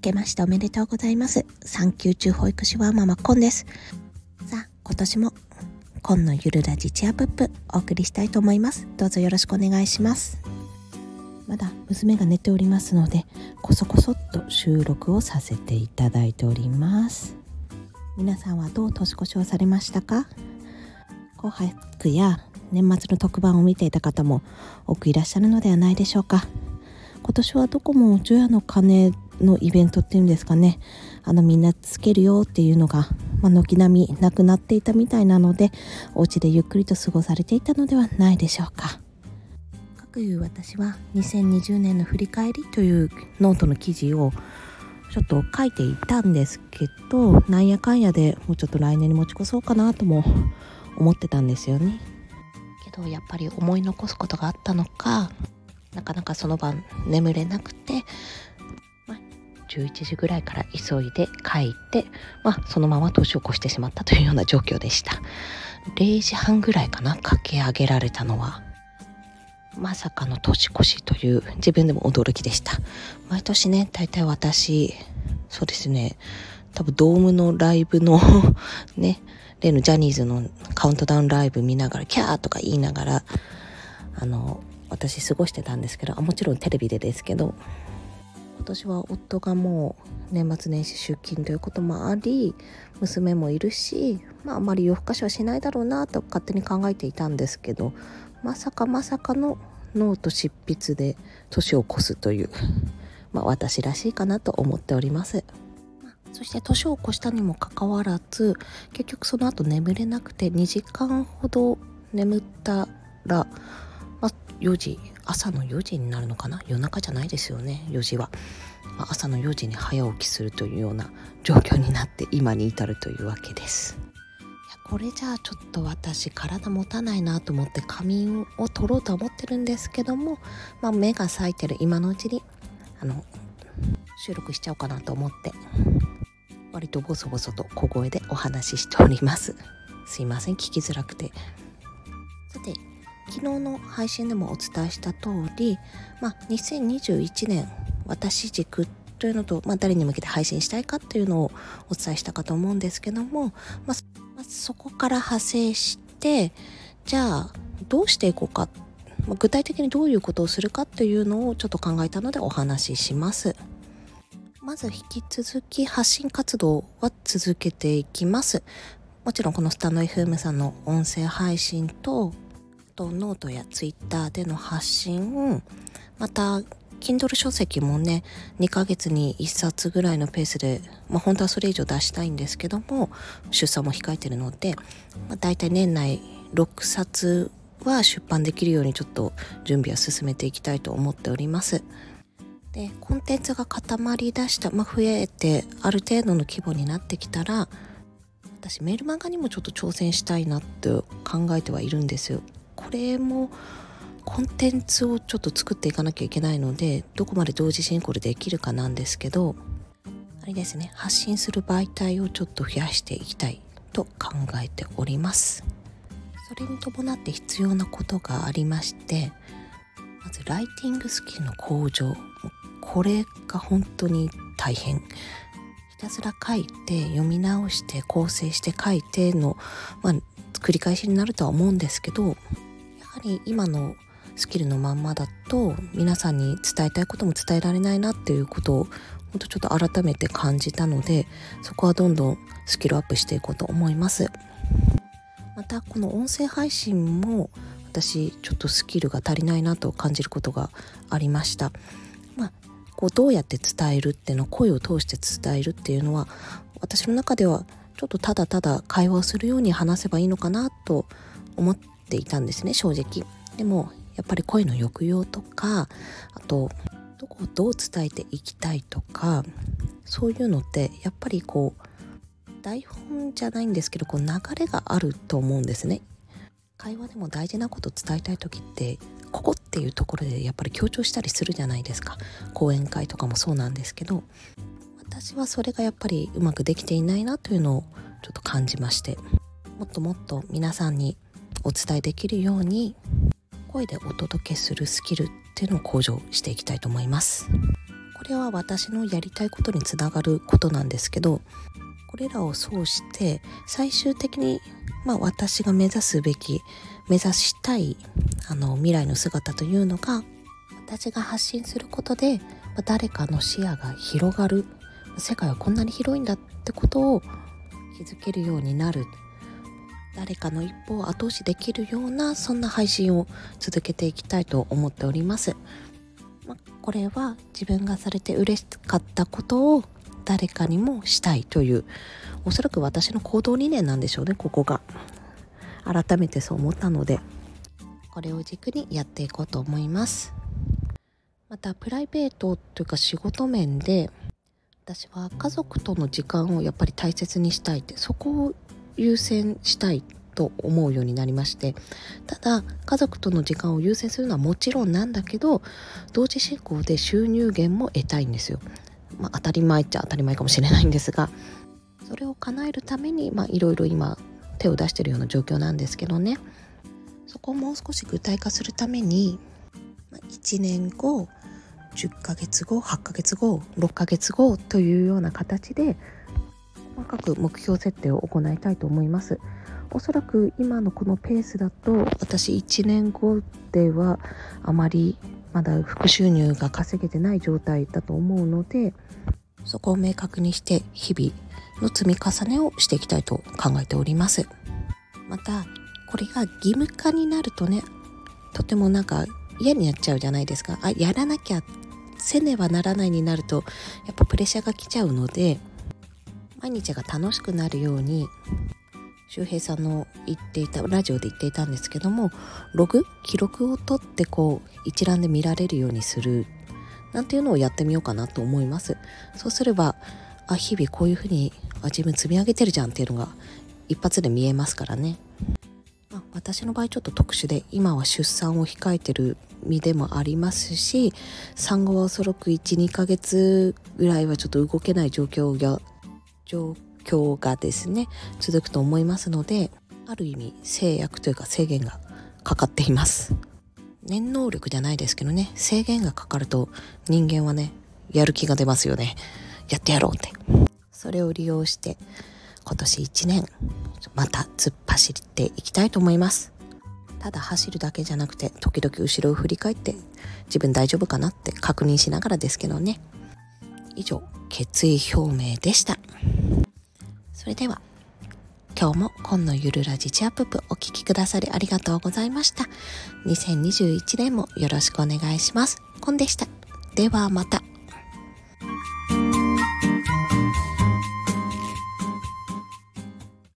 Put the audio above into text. けましておめでとうございます。産休中保育士はママコンです。さあ、今年もコンのゆるラジチアプップお送りしたいと思います。どうぞよろしくお願いします。まだ娘が寝ておりますので、こそこそっと収録をさせていただいております。皆さんはどう年越しをされましたか？紅白や年末の特番を見ていた方も多くいらっしゃるのではないでしょうか。今年はどこも除夜の鐘のイベントっていうんですかね、みんなつけるよっていうのが、軒並みなくなっていたみたいなので、お家でゆっくりと過ごされていたのではないでしょうか。かくいう私は2020年の振り返りというノートの記事をちょっと書いていたんですけど、なんやかんやでもうちょっと来年に持ち越そうかなとも思ってたんですよね。けどやっぱり思い残すことがあったのか、なかなかその晩眠れなくて、11時ぐらいから急いで書いて、そのまま年を越してしまったというような状況でした。0時半ぐらいかな、駆け上げられたのは。まさかの年越しという自分でも驚きでした。毎年ね、大体私、そうですね、多分ドームのライブのね、例のジャニーズのカウントダウンライブ見ながらキャーとか言いながら私過ごしてたんですけど、もちろんテレビでですけど、今年は夫がもう年末年始出勤ということもあり、娘もいるし、あまり夜更かしはしないだろうなと勝手に考えていたんですけど、まさかのノート執筆で年を越すという、私らしいかなと思っております。そして年を越したにもかかわらず、結局その後眠れなくて2時間ほど眠ったら、朝の4時になるのかな、夜中じゃないですよね、4時は、朝の4時に早起きするというような状況になって今に至るというわけです。これじゃあちょっと私体持たないなと思って仮眠を取ろうとは思ってるんですけども、目が冴えてる今のうちに収録しちゃおうかなと思って、割とボソボソと小声でお話ししております。すいません、聞きづらくて。さて、昨日の配信でもお伝えした通り、2021年私軸というのと、誰に向けて配信したいかというのをお伝えしたかと思うんですけども、そこから派生して、じゃあどうしていこうか、具体的にどういうことをするかというのをちょっと考えたのでお話しします。まず引き続き発信活動は続けていきます。もちろんこのスタンド FM さんの音声配信と、ノートやツイッターでの発信、また Kindle 書籍もね、2ヶ月に1冊ぐらいのペースで、本当はそれ以上出したいんですけども、出産も控えてるので、だいたい年内6冊は出版できるようにちょっと準備は進めていきたいと思っております。で、コンテンツが固まりだした、増えてある程度の規模になってきたら、私メールマガにもちょっと挑戦したいなって考えてはいるんですよ。これもコンテンツをちょっと作っていかなきゃいけないので、どこまで同時進行でできるかなんですけど、あれですね、発信する媒体をちょっと増やしていきたいと考えております。それに伴って必要なことがありまして、まずライティングスキルの向上、これが本当に大変。ひたすら書いて、読み直して構成して書いての、繰り返しになるとは思うんですけど、今のスキルのまんまだと皆さんに伝えたいことも伝えられないなっていうことをちょっと改めて感じたので、そこはどんどんスキルアップしていこうと思います。またこの音声配信も私ちょっとスキルが足りないなと感じることがありました。どうやって伝えるっていうの、声を通して伝えるっていうのは、私の中ではちょっとただただ会話をするように話せばいいのかなと思っていたんですね、正直。でもやっぱり声の抑揚とか、あとどこをどう伝えていきたいとか、そういうのってやっぱり台本じゃないんですけど、流れがあると思うんですね。会話でも大事なことを伝えたい時って、ここっていうところでやっぱり強調したりするじゃないですか。講演会とかもそうなんですけど、私はそれがやっぱりうまくできていないなというのをちょっと感じまして、もっともっと皆さんにお伝えできるように、声でお届けするスキルっていうのを向上していきたいと思います。これは私のやりたいことにつながることなんですけど、これらを総して最終的に、私が目指したい未来の姿というのが、私が発信することで、誰かの視野が広がる、世界はこんなに広いんだってことを気づけるようになる、誰かの一歩を後押しできるような、そんな配信を続けていきたいと思っております。これは自分がされて嬉しかったことを誰かにもしたいという、おそらく私の行動理念なんでしょうね。ここが改めてそう思ったので、これを軸にやっていこうと思います。またプライベートというか仕事面で、私は家族との時間をやっぱり大切にしたいって、そこを優先したいと思うようになりまして、ただ家族との時間を優先するのはもちろんなんだけど、同時進行で収入源も得たいんですよ。当たり前っちゃ当たり前かもしれないんですが、それを叶えるためにいろいろ今手を出しているような状況なんですけどね。そこをもう少し具体化するために、1年後、10ヶ月後、8ヶ月後、6ヶ月後というような形で細かく目標設定を行いたいと思います。おそらく今のこのペースだと、私1年後ではあまりまだ副収入が稼げてない状態だと思うので、そこを明確にして日々の積み重ねをしていきたいと考えております。またこれが義務化になるとね、とても嫌になっちゃうじゃないですか。やらなきゃせねばならないになると、やっぱプレッシャーが来ちゃうので、毎日が楽しくなるように、周平さんのラジオで言っていたんですけども、記録を取って一覧で見られるようにするなんていうのをやってみようかなと思います。そうすれば日々こういうふうに自分積み上げてるじゃんっていうのが一発で見えますからね。私の場合ちょっと特殊で、今は出産を控えてる身でもありますし、産後はおそらく 1,2 ヶ月ぐらいはちょっと動けない状況がですね、続くと思いますので、ある意味制約というか制限がかかっています。念能力じゃないですけどね、制限がかかると人間はね、やる気が出ますよね。やってやろうって、それを利用して今年1年また突っ走っていきたいと思います。ただ走るだけじゃなくて、時々後ろを振り返って自分大丈夫かなって確認しながらですけどね。以上、決意表明でした。それでは今日も今のゆるラジチアププお聞きくださりありがとうございました。2021年もよろしくお願いします。こんでした。ではまた。